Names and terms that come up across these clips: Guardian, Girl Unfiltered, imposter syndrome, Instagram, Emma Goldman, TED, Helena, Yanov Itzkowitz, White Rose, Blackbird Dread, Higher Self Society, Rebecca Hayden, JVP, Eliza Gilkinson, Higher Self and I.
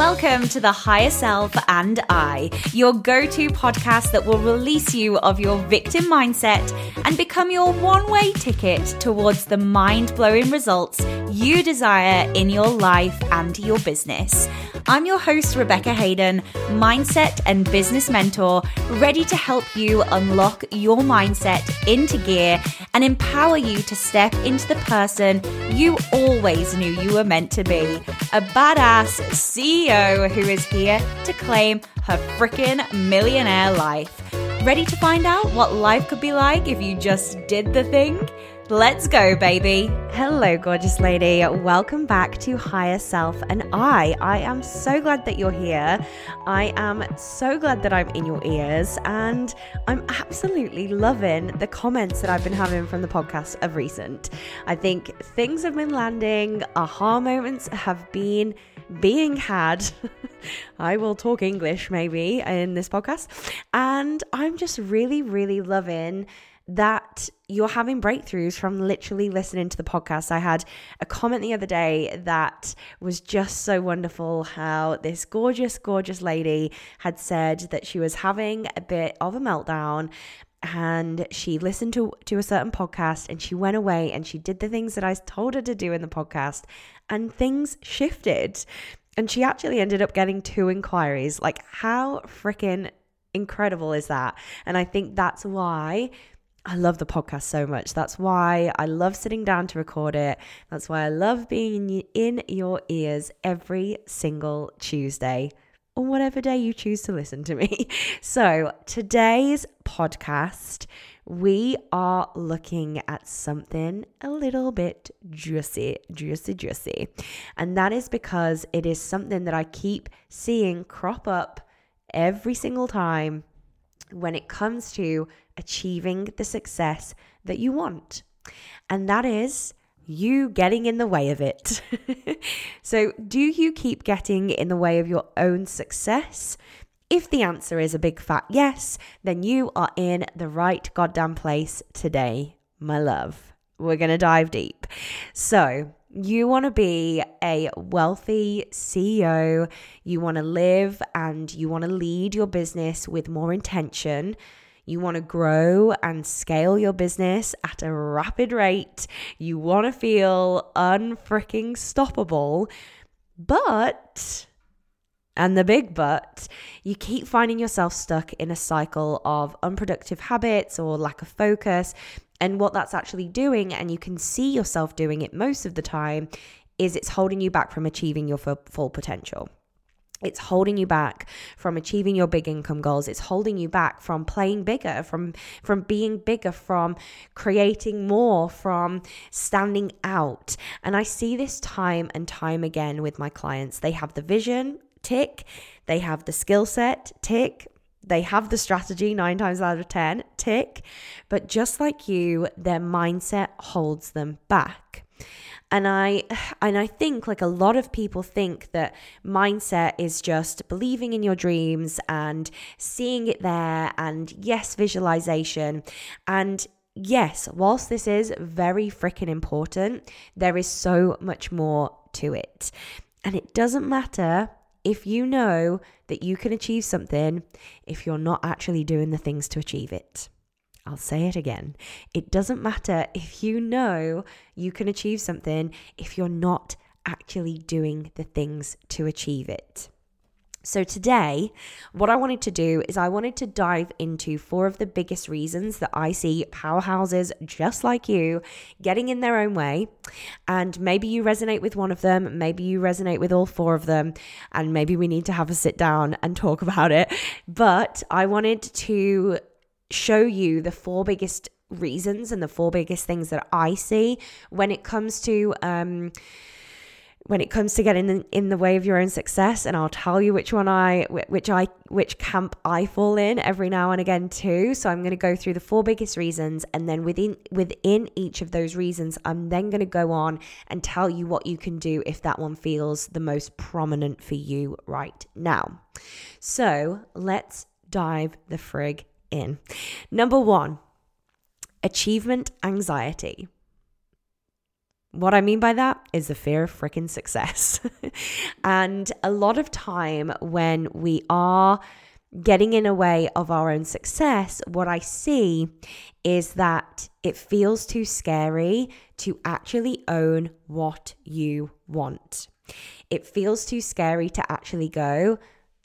Welcome to the Higher Self and I, your go-to podcast that will release you of your victim mindset and become your one-way ticket towards the mind-blowing results you desire in your life and your business. I'm your host, Rebecca Hayden, mindset and business mentor, ready to help you unlock your mindset into gear and empower you to step into the person you always knew you were meant to be, a badass CEO who is here to claim her frickin' millionaire life. Ready to find out what life could be like if you just did the thing? Let's go, baby. Hello, gorgeous lady. Welcome back to Higher Self and I. I am so glad that you're here. I am so glad that I'm in your ears, and I'm absolutely loving the comments that I've been having from the podcast of recent. I think things have been landing, aha moments have been being had. I will talk English maybe in this podcast, and I'm just really, really loving that you're having breakthroughs from literally listening to the podcast. I had a comment the other day that was just so wonderful, how this gorgeous, gorgeous lady had said that she was having a bit of a meltdown and she listened to a certain podcast and she went away and she did the things that I told her to do in the podcast and things shifted. And she actually ended up getting 2 inquiries. Like, how freaking incredible is that? And I think that's why I love the podcast so much. That's why I love sitting down to record it. That's why I love being in your ears every single Tuesday or whatever day you choose to listen to me. So today's podcast, we are looking at something a little bit juicy. And that is because it is something that I keep seeing crop up every single time when it comes to achieving the success that you want. And that is you getting in the way of it. So, do you keep getting in the way of your own success? If the answer is a big fat yes, then you are in the right goddamn place today, my love. We're going to dive deep. So, you want to be a wealthy CEO, you want to live and you want to lead your business with more intention. You want to grow and scale your business at a rapid rate. You want to feel unfreaking stoppable. But, and the big but, you keep finding yourself stuck in a cycle of unproductive habits or lack of focus. And what that's actually doing, and you can see yourself doing it most of the time, is it's holding you back from achieving your full potential. It's holding you back from achieving your big income goals. It's holding you back from playing bigger, from being bigger, from creating more, from standing out. And I see this time and time again with my clients. They have the vision, tick. They have the skill set, tick. They have the strategy 9 times out of 10, tick. But just like you, their mindset holds them back. And I think, like, a lot of people think that mindset is just believing in your dreams and seeing it there, and yes, visualization. And yes, whilst this is very freaking important, there is so much more to it. And it doesn't matter if you know that you can achieve something if you're not actually doing the things to achieve it. I'll say it again. It doesn't matter if you know you can achieve something if you're not actually doing the things to achieve it. So today, what I wanted to do is I wanted to dive into 4 of the biggest reasons that I see powerhouses just like you getting in their own way. And maybe you resonate with one of them, maybe you resonate with all 4 of them, and maybe we need to have a sit down and talk about it. But I wanted to show you the 4 biggest reasons and the 4 biggest things that I see when it comes to getting in the way of your own success. And I'll tell you which camp I fall in every now and again too. So I'm going to go through the 4 biggest reasons, and then within each of those reasons, I'm then going to go on and tell you what you can do if that one feels the most prominent for you right now. So let's dive the frig in. Number 1, achievement anxiety. What I mean by that is the fear of freaking success. And a lot of time when we are getting in a way of our own success, what I see is that it feels too scary to actually own what you want. It feels too scary to actually go,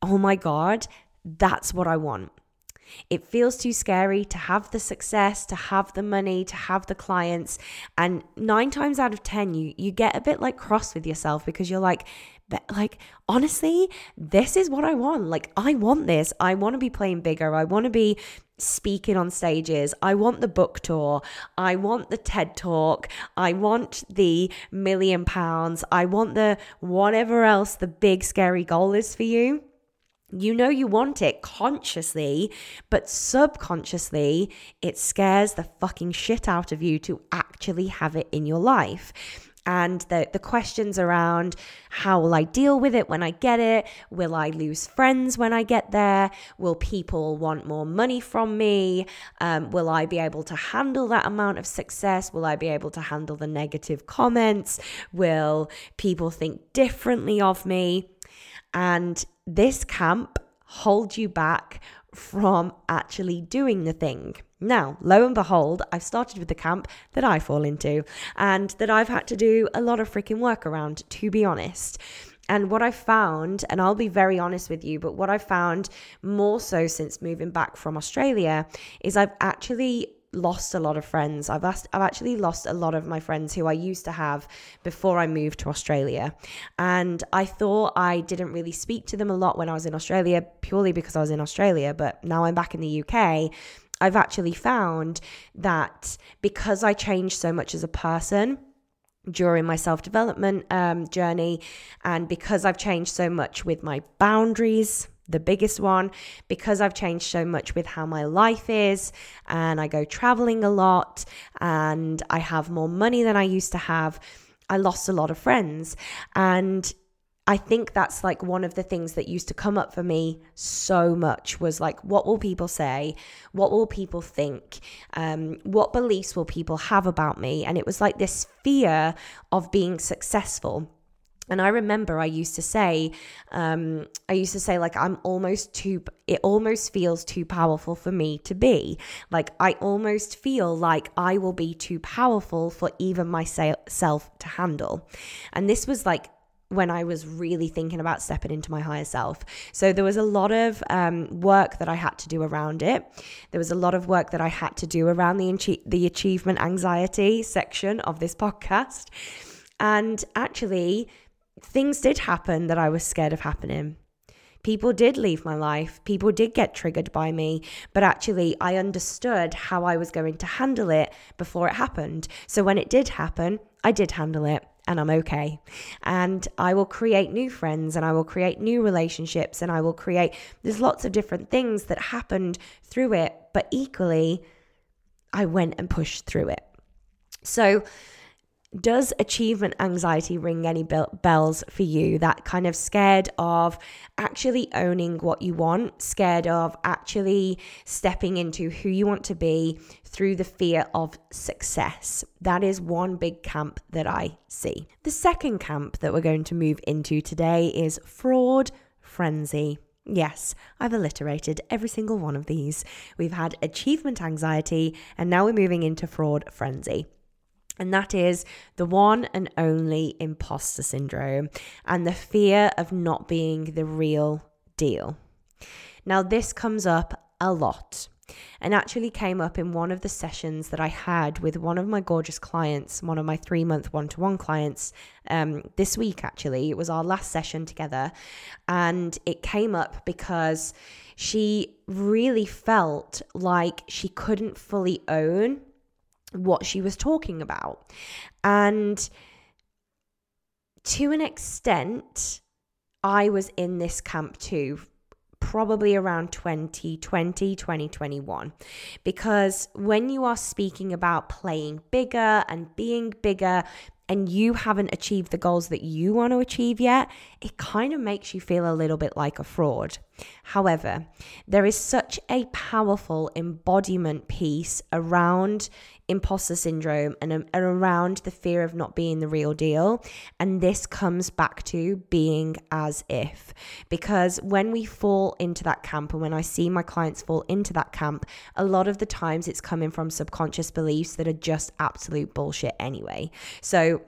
oh my God, that's what I want. It feels too scary to have the success, to have the money, to have the clients. And 9 times out of 10, you get a bit like cross with yourself because you're like, but like, honestly, this is what I want. Like, I want this. I want to be playing bigger. I want to be speaking on stages. I want the book tour. I want the TED Talk. I want the £1 million. I want the whatever else the big scary goal is for you. You know you want it consciously, but subconsciously, it scares the fucking shit out of you to actually have it in your life. And the questions around, how will I deal with it when I get it? Will I lose friends when I get there? Will people want more money from me? Will I be able to handle that amount of success? Will I be able to handle the negative comments? Will people think differently of me? And this camp holds you back from actually doing the thing. Now, lo and behold, I've started with the camp that I fall into and that I've had to do a lot of freaking work around, to be honest. And what I found, and I'll be very honest with you, but what I found more so since moving back from Australia is I've actually lost a lot of friends. I've actually lost a lot of my friends who I used to have before I moved to Australia. And I thought I didn't really speak to them a lot when I was in Australia, purely because I was in Australia. But now I'm back in the UK, I've actually found that because I changed so much as a person during my self-development journey, and because I've changed so much with my boundaries, the biggest one, because I've changed so much with how my life is, and I go traveling a lot, and I have more money than I used to have, I lost a lot of friends. And I think that's like one of the things that used to come up for me so much was like, what will people say? What will people think? What beliefs will people have about me? And it was like this fear of being successful. And I remember I used to say like, I'm almost too, it almost feels too powerful for me to be. Like, I almost feel like I will be too powerful for even myself to handle. And this was like when I was really thinking about stepping into my higher self. So there was a lot of work that I had to do around it. There was a lot of work that I had to do around the achievement anxiety section of this podcast. And actually, things did happen that I was scared of happening. People did leave my life. People did get triggered by me. But actually, I understood how I was going to handle it before it happened. So when it did happen, I did handle it. And I'm okay. And I will create new friends, and I will create new relationships, and I will create, there's lots of different things that happened through it, but equally, I went and pushed through it. So does achievement anxiety ring any bells for you? That kind of scared of actually owning what you want, scared of actually stepping into who you want to be through the fear of success. That is one big camp that I see. The second camp that we're going to move into today is fraud frenzy. Yes, I've alliterated every single one of these. We've had achievement anxiety, and now we're moving into fraud frenzy. And that is the one and only imposter syndrome and the fear of not being the real deal. Now, this comes up a lot, and actually came up in one of the sessions that I had with one of my gorgeous clients, one of my 3-month one-to-one clients this week, actually. It was our last session together, and it came up because she really felt like she couldn't fully own what she was talking about. And to an extent, I was in this camp too, probably around 2020, 2021. Because when you are speaking about playing bigger and being bigger, and you haven't achieved the goals that you want to achieve yet, it kind of makes you feel a little bit like a fraud. However, there is such a powerful embodiment piece around imposter syndrome and around the fear of not being the real deal. And this comes back to being as if, because when we fall into that camp, and when I see my clients fall into that camp, a lot of the times it's coming from subconscious beliefs that are just absolute bullshit anyway. So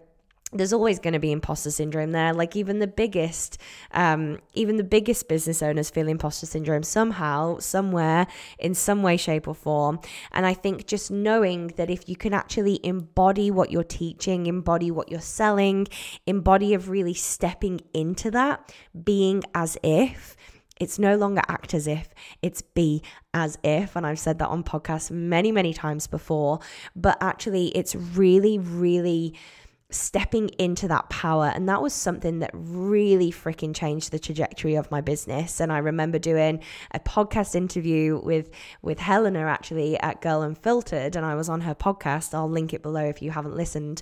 there's always going to be imposter syndrome there. Like even the biggest business owners feel imposter syndrome somehow, somewhere, in some way, shape or form. And I think just knowing that if you can actually embody what you're teaching, embody what you're selling, embody of really stepping into that, being as if, it's no longer act as if, it's be as if. And I've said that on podcasts many, many times before, but actually it's really, really stepping into that power. And that was something that really freaking changed the trajectory of my business. And I remember doing a podcast interview with Helena actually at Girl Unfiltered, and I was on her podcast. I'll link it below if you haven't listened.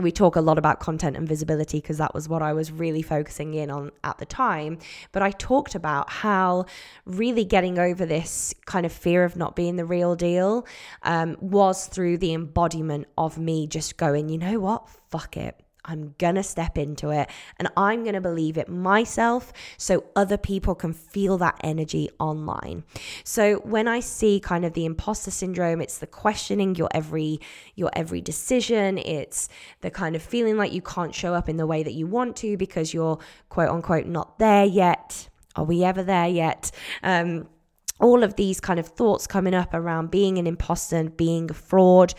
We talk a lot about content and visibility because that was what I was really focusing in on at the time. But I talked about how really getting over this kind of fear of not being the real deal was through the embodiment of me just going, you know what, fuck it. I'm going to step into it and I'm going to believe it myself so other people can feel that energy online. So when I see kind of the imposter syndrome, it's the questioning your every decision. It's the kind of feeling like you can't show up in the way that you want to because you're quote unquote not there yet. Are we ever there yet? All of these kind of thoughts coming up around being an imposter, being a fraud,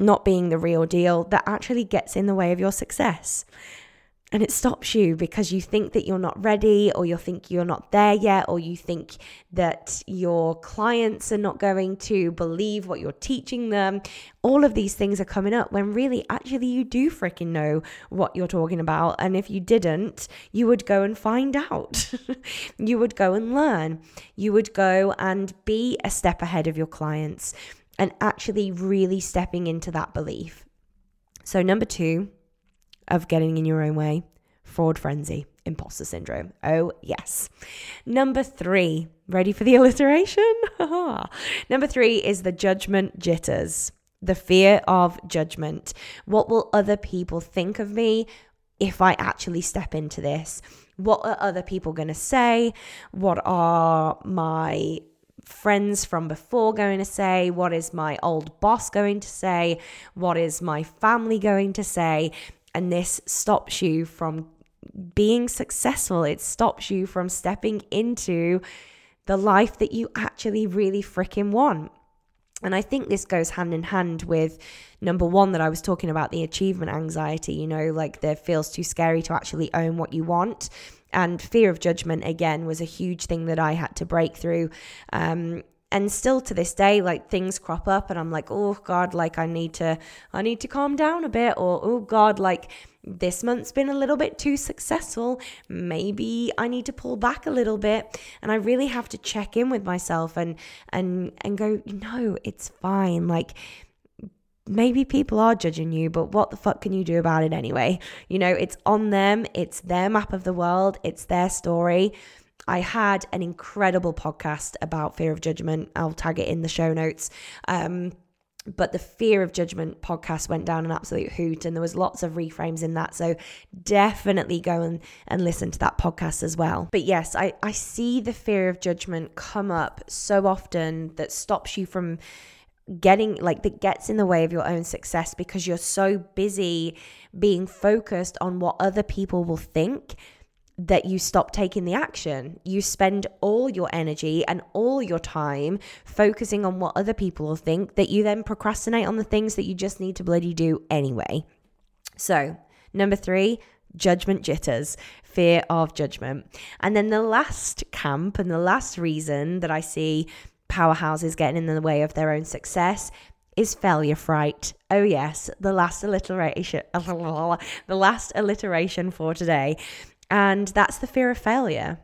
not being the real deal, that actually gets in the way of your success. And it stops you because you think that you're not ready, or you think you're not there yet, or you think that your clients are not going to believe what you're teaching them. All of these things are coming up when really actually you do freaking know what you're talking about. And if you didn't, you would go and find out. You would go and learn. You would go and be a step ahead of your clients. And actually really stepping into that belief. So 2 of getting in your own way, fraud frenzy, imposter syndrome. Oh yes. 3, ready for the alliteration? 3 is the judgment jitters, the fear of judgment. What will other people think of me if I actually step into this? What are other people going to say? What are my friends from before going to say? What is my old boss going to say? What is my family going to say? And this stops you from being successful. It stops you from stepping into the life that you actually really freaking want. And I think this goes hand in hand with 1 that I was talking about, the achievement anxiety, you know, like the feels too scary to actually own what you want. And fear of judgment, again, was a huge thing that I had to break through. And still to this day, like things crop up and I'm like, oh God, like I need to calm down a bit, or oh God, like this month's been a little bit too successful. Maybe I need to pull back a little bit. And I really have to check in with myself and go, no, it's fine. Like, maybe people are judging you, but what the fuck can you do about it anyway? You know, it's on them. It's their map of the world. It's their story. I had an incredible podcast about fear of judgment. I'll tag it in the show notes. But the fear of judgment podcast went down an absolute hoot, and there was lots of reframes in that. So definitely go and listen to that podcast as well. But yes, I see the fear of judgment come up so often that stops you from getting, like, that gets in the way of your own success because you're so busy being focused on what other people will think that you stop taking the action. You spend all your energy and all your time focusing on what other people will think that you then procrastinate on the things that you just need to bloody do anyway. So 3, judgment jitters, fear of judgment. And then the last camp and the last reason that I see powerhouses getting in the way of their own success is failure fright. Oh yes, the last alliteration for today. And that's the fear of failure.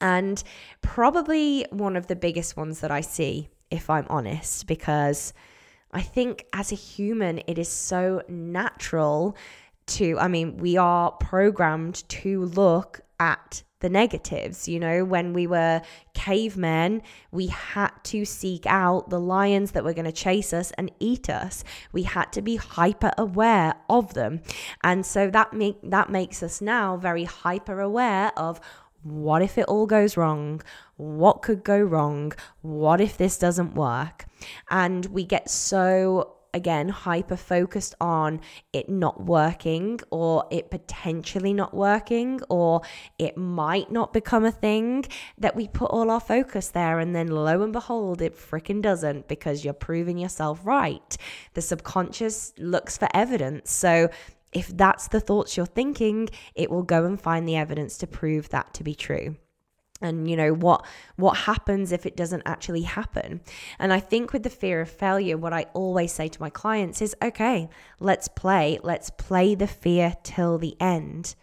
And probably one of the biggest ones that I see, if I'm honest, because I think as a human, it is so natural we are programmed to look at the negatives. You know, when we were cavemen, we had to seek out the lions that were going to chase us and eat us. We had to be hyper aware of them. And so that makes us now very hyper aware of, what if it all goes wrong? What could go wrong? What if this doesn't work? And we get so, again, hyper focused on it not working, or it potentially not working, or it might not become a thing, that we put all our focus there, and then lo and behold, it freaking doesn't, because you're proving yourself right. The subconscious looks for evidence. So if that's the thoughts you're thinking, it will go and find the evidence to prove that to be true. And you know, what happens if it doesn't actually happen? And I think with the fear of failure, what I always say to my clients is, okay, let's play the fear till the end.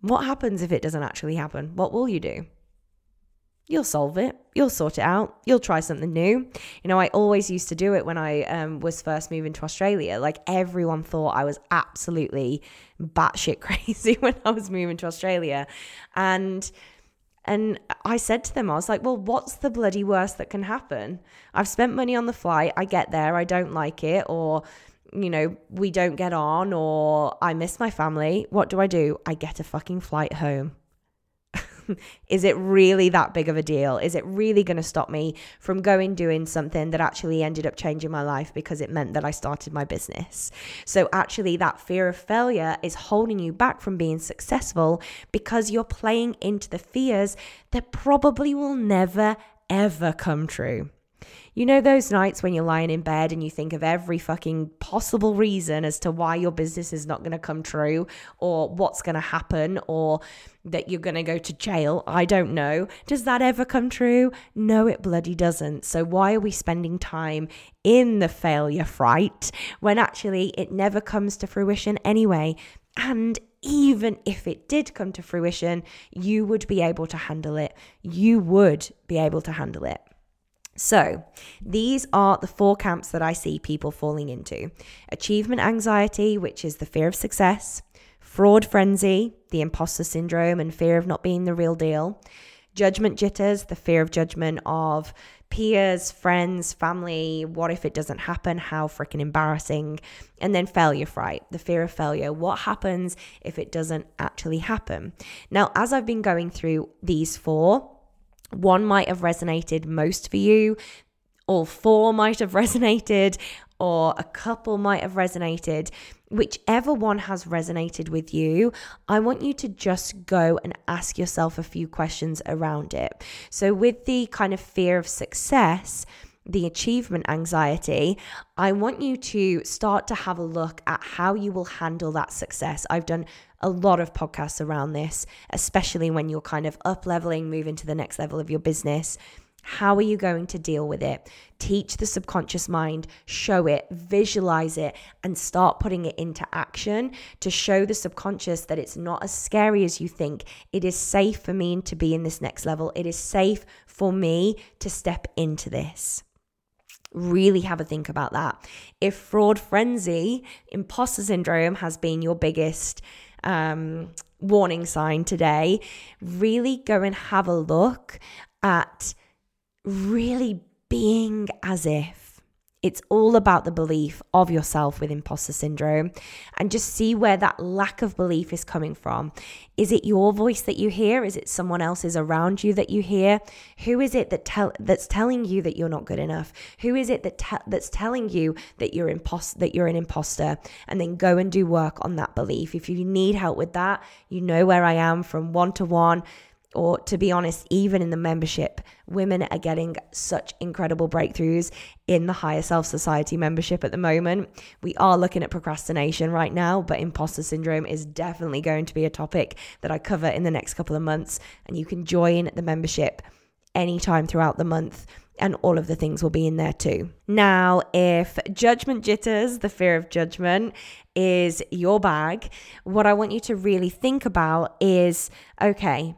What happens if it doesn't actually happen? What will you do? You'll solve it. You'll sort it out. You'll try something new. You know, I always used to do it when I was first moving to Australia. Like, everyone thought I was absolutely batshit crazy when I was moving to Australia. And I said to them, I was like, well, what's the bloody worst that can happen? I've spent money on the flight. I get there. I don't like it. Or, you know, we don't get on, or I miss my family. What do? I get a fucking flight home. Is it really that big of a deal? Is it really going to stop me from doing something that actually ended up changing my life, because it meant that I started my business? So actually that fear of failure is holding you back from being successful, because you're playing into the fears that probably will never, ever come true. You know, those nights when you're lying in bed and you think of every fucking possible reason as to why your business is not going to come true, or what's going to happen, or that you're going to go to jail. I don't know. Does that ever come true? No, it bloody doesn't. So why are we spending time in the failure fright when actually it never comes to fruition anyway? And even if it did come to fruition, you would be able to handle it. You would be able to handle it. So these are the four camps that I see people falling into: achievement anxiety, which is the fear of success; fraud frenzy, the imposter syndrome and fear of not being the real deal; judgment jitters, the fear of judgment of peers, friends, family. What if it doesn't happen? How freaking embarrassing. And then failure fright, the fear of failure. What happens if it doesn't actually happen? Now, as I've been going through these four, one might have resonated most for you, all four might have resonated, or a couple might have resonated. Whichever one has resonated with you, I want you to just go and ask yourself a few questions around it. So with the kind of fear of success, the achievement anxiety, I want you to start to have a look at how you will handle that success. I've done a lot of podcasts around this, especially when you're kind of up leveling, moving to the next level of your business. How are you going to deal with it? Teach the subconscious mind, show it, visualize it, and start putting it into action to show the subconscious that it's not as scary as you think. It is safe for me to be in this next level. It is safe for me to step into this. Really have a think about that. If fraud frenzy, imposter syndrome has been your biggest warning sign today, really go and have a look at really being as if. It's all about the belief of yourself with imposter syndrome, and just see where that lack of belief is coming from. Is it your voice that you hear? Is it someone else's around you that you hear? Who is it that's telling you that you're not good enough? Who is it that's telling you that you're an imposter? And then go and do work on that belief. If you need help with that, you know where I am from one-to-one. Or to be honest, even in the membership, women are getting such incredible breakthroughs in the Higher Self Society membership at the moment. We are looking at procrastination right now, but imposter syndrome is definitely going to be a topic that I cover in the next couple of months. And you can join the membership anytime throughout the month, and all of the things will be in there too. Now, if judgment jitters, the fear of judgment, is your bag, what I want you to really think about is, okay,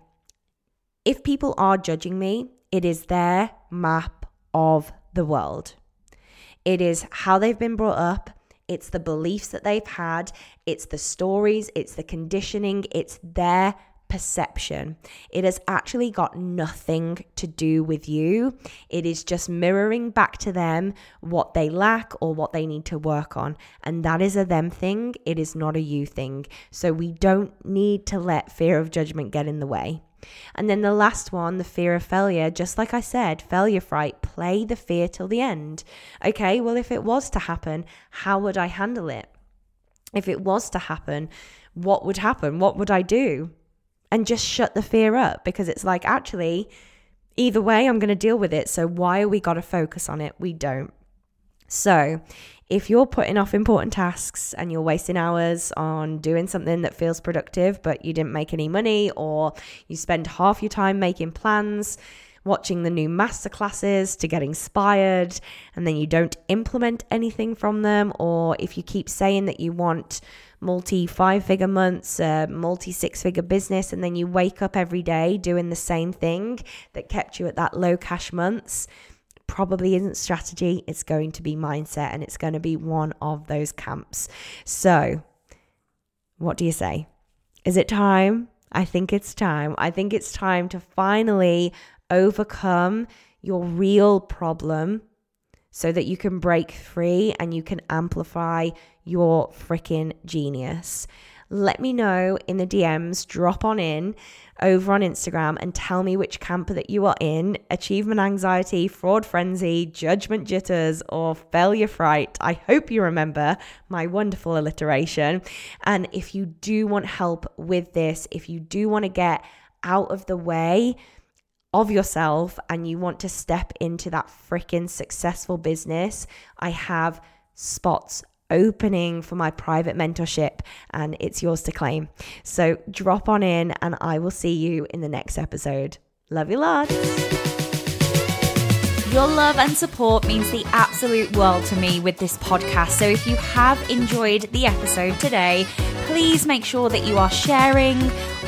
if people are judging me, it is their map of the world. It is how they've been brought up. It's the beliefs that they've had. It's the stories. It's the conditioning. It's their perception. It has actually got nothing to do with you. It is just mirroring back to them what they lack or what they need to work on. And that is a them thing. It is not a you thing. So we don't need to let fear of judgment get in the way. And then the last one, the fear of failure. Just like I said, failure fright, play the fear till the end. Okay, well, if it was to happen, how would I handle it? If it was to happen? What would I do? And just shut the fear up, because it's like, actually, either way, I'm going to deal with it. So why are we got to focus on it? We don't. So if you're putting off important tasks and you're wasting hours on doing something that feels productive, but you didn't make any money, or you spend half your time making plans, watching the new masterclasses to get inspired, and then you don't implement anything from them, or if you keep saying that you want multi-5-figure months, multi-6-figure business, and then you wake up every day doing the same thing that kept you at that low cash months, probably isn't strategy. It's going to be mindset, and it's going to be one of those camps. So what do you say? Is it time? I think it's time. I think it's time to finally overcome your real problem so that you can break free and you can amplify your freaking genius. Let me know in the DMs, drop on in over on Instagram and tell me which camp that you are in: achievement anxiety, fraud frenzy, judgment jitters, or failure fright. I hope you remember my wonderful alliteration. And if you do want help with this, if you do want to get out of the way of yourself and you want to step into that freaking successful business, I have spots opening for my private mentorship, and it's yours to claim. So drop on in, and I will see you in the next episode. Love you lots. Your love and support means the absolute world to me with this podcast. So if you have enjoyed the episode today, please make sure that you are sharing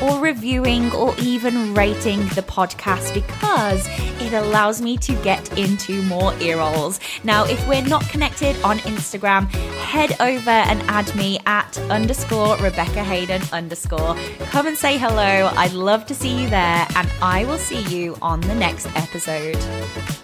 or reviewing or even rating the podcast, because it allows me to get into more ear holes. Now, if we're not connected on Instagram, head over and add me at _Rebecca Hayden_. Come and say hello. I'd love to see you there, and I will see you on the next episode.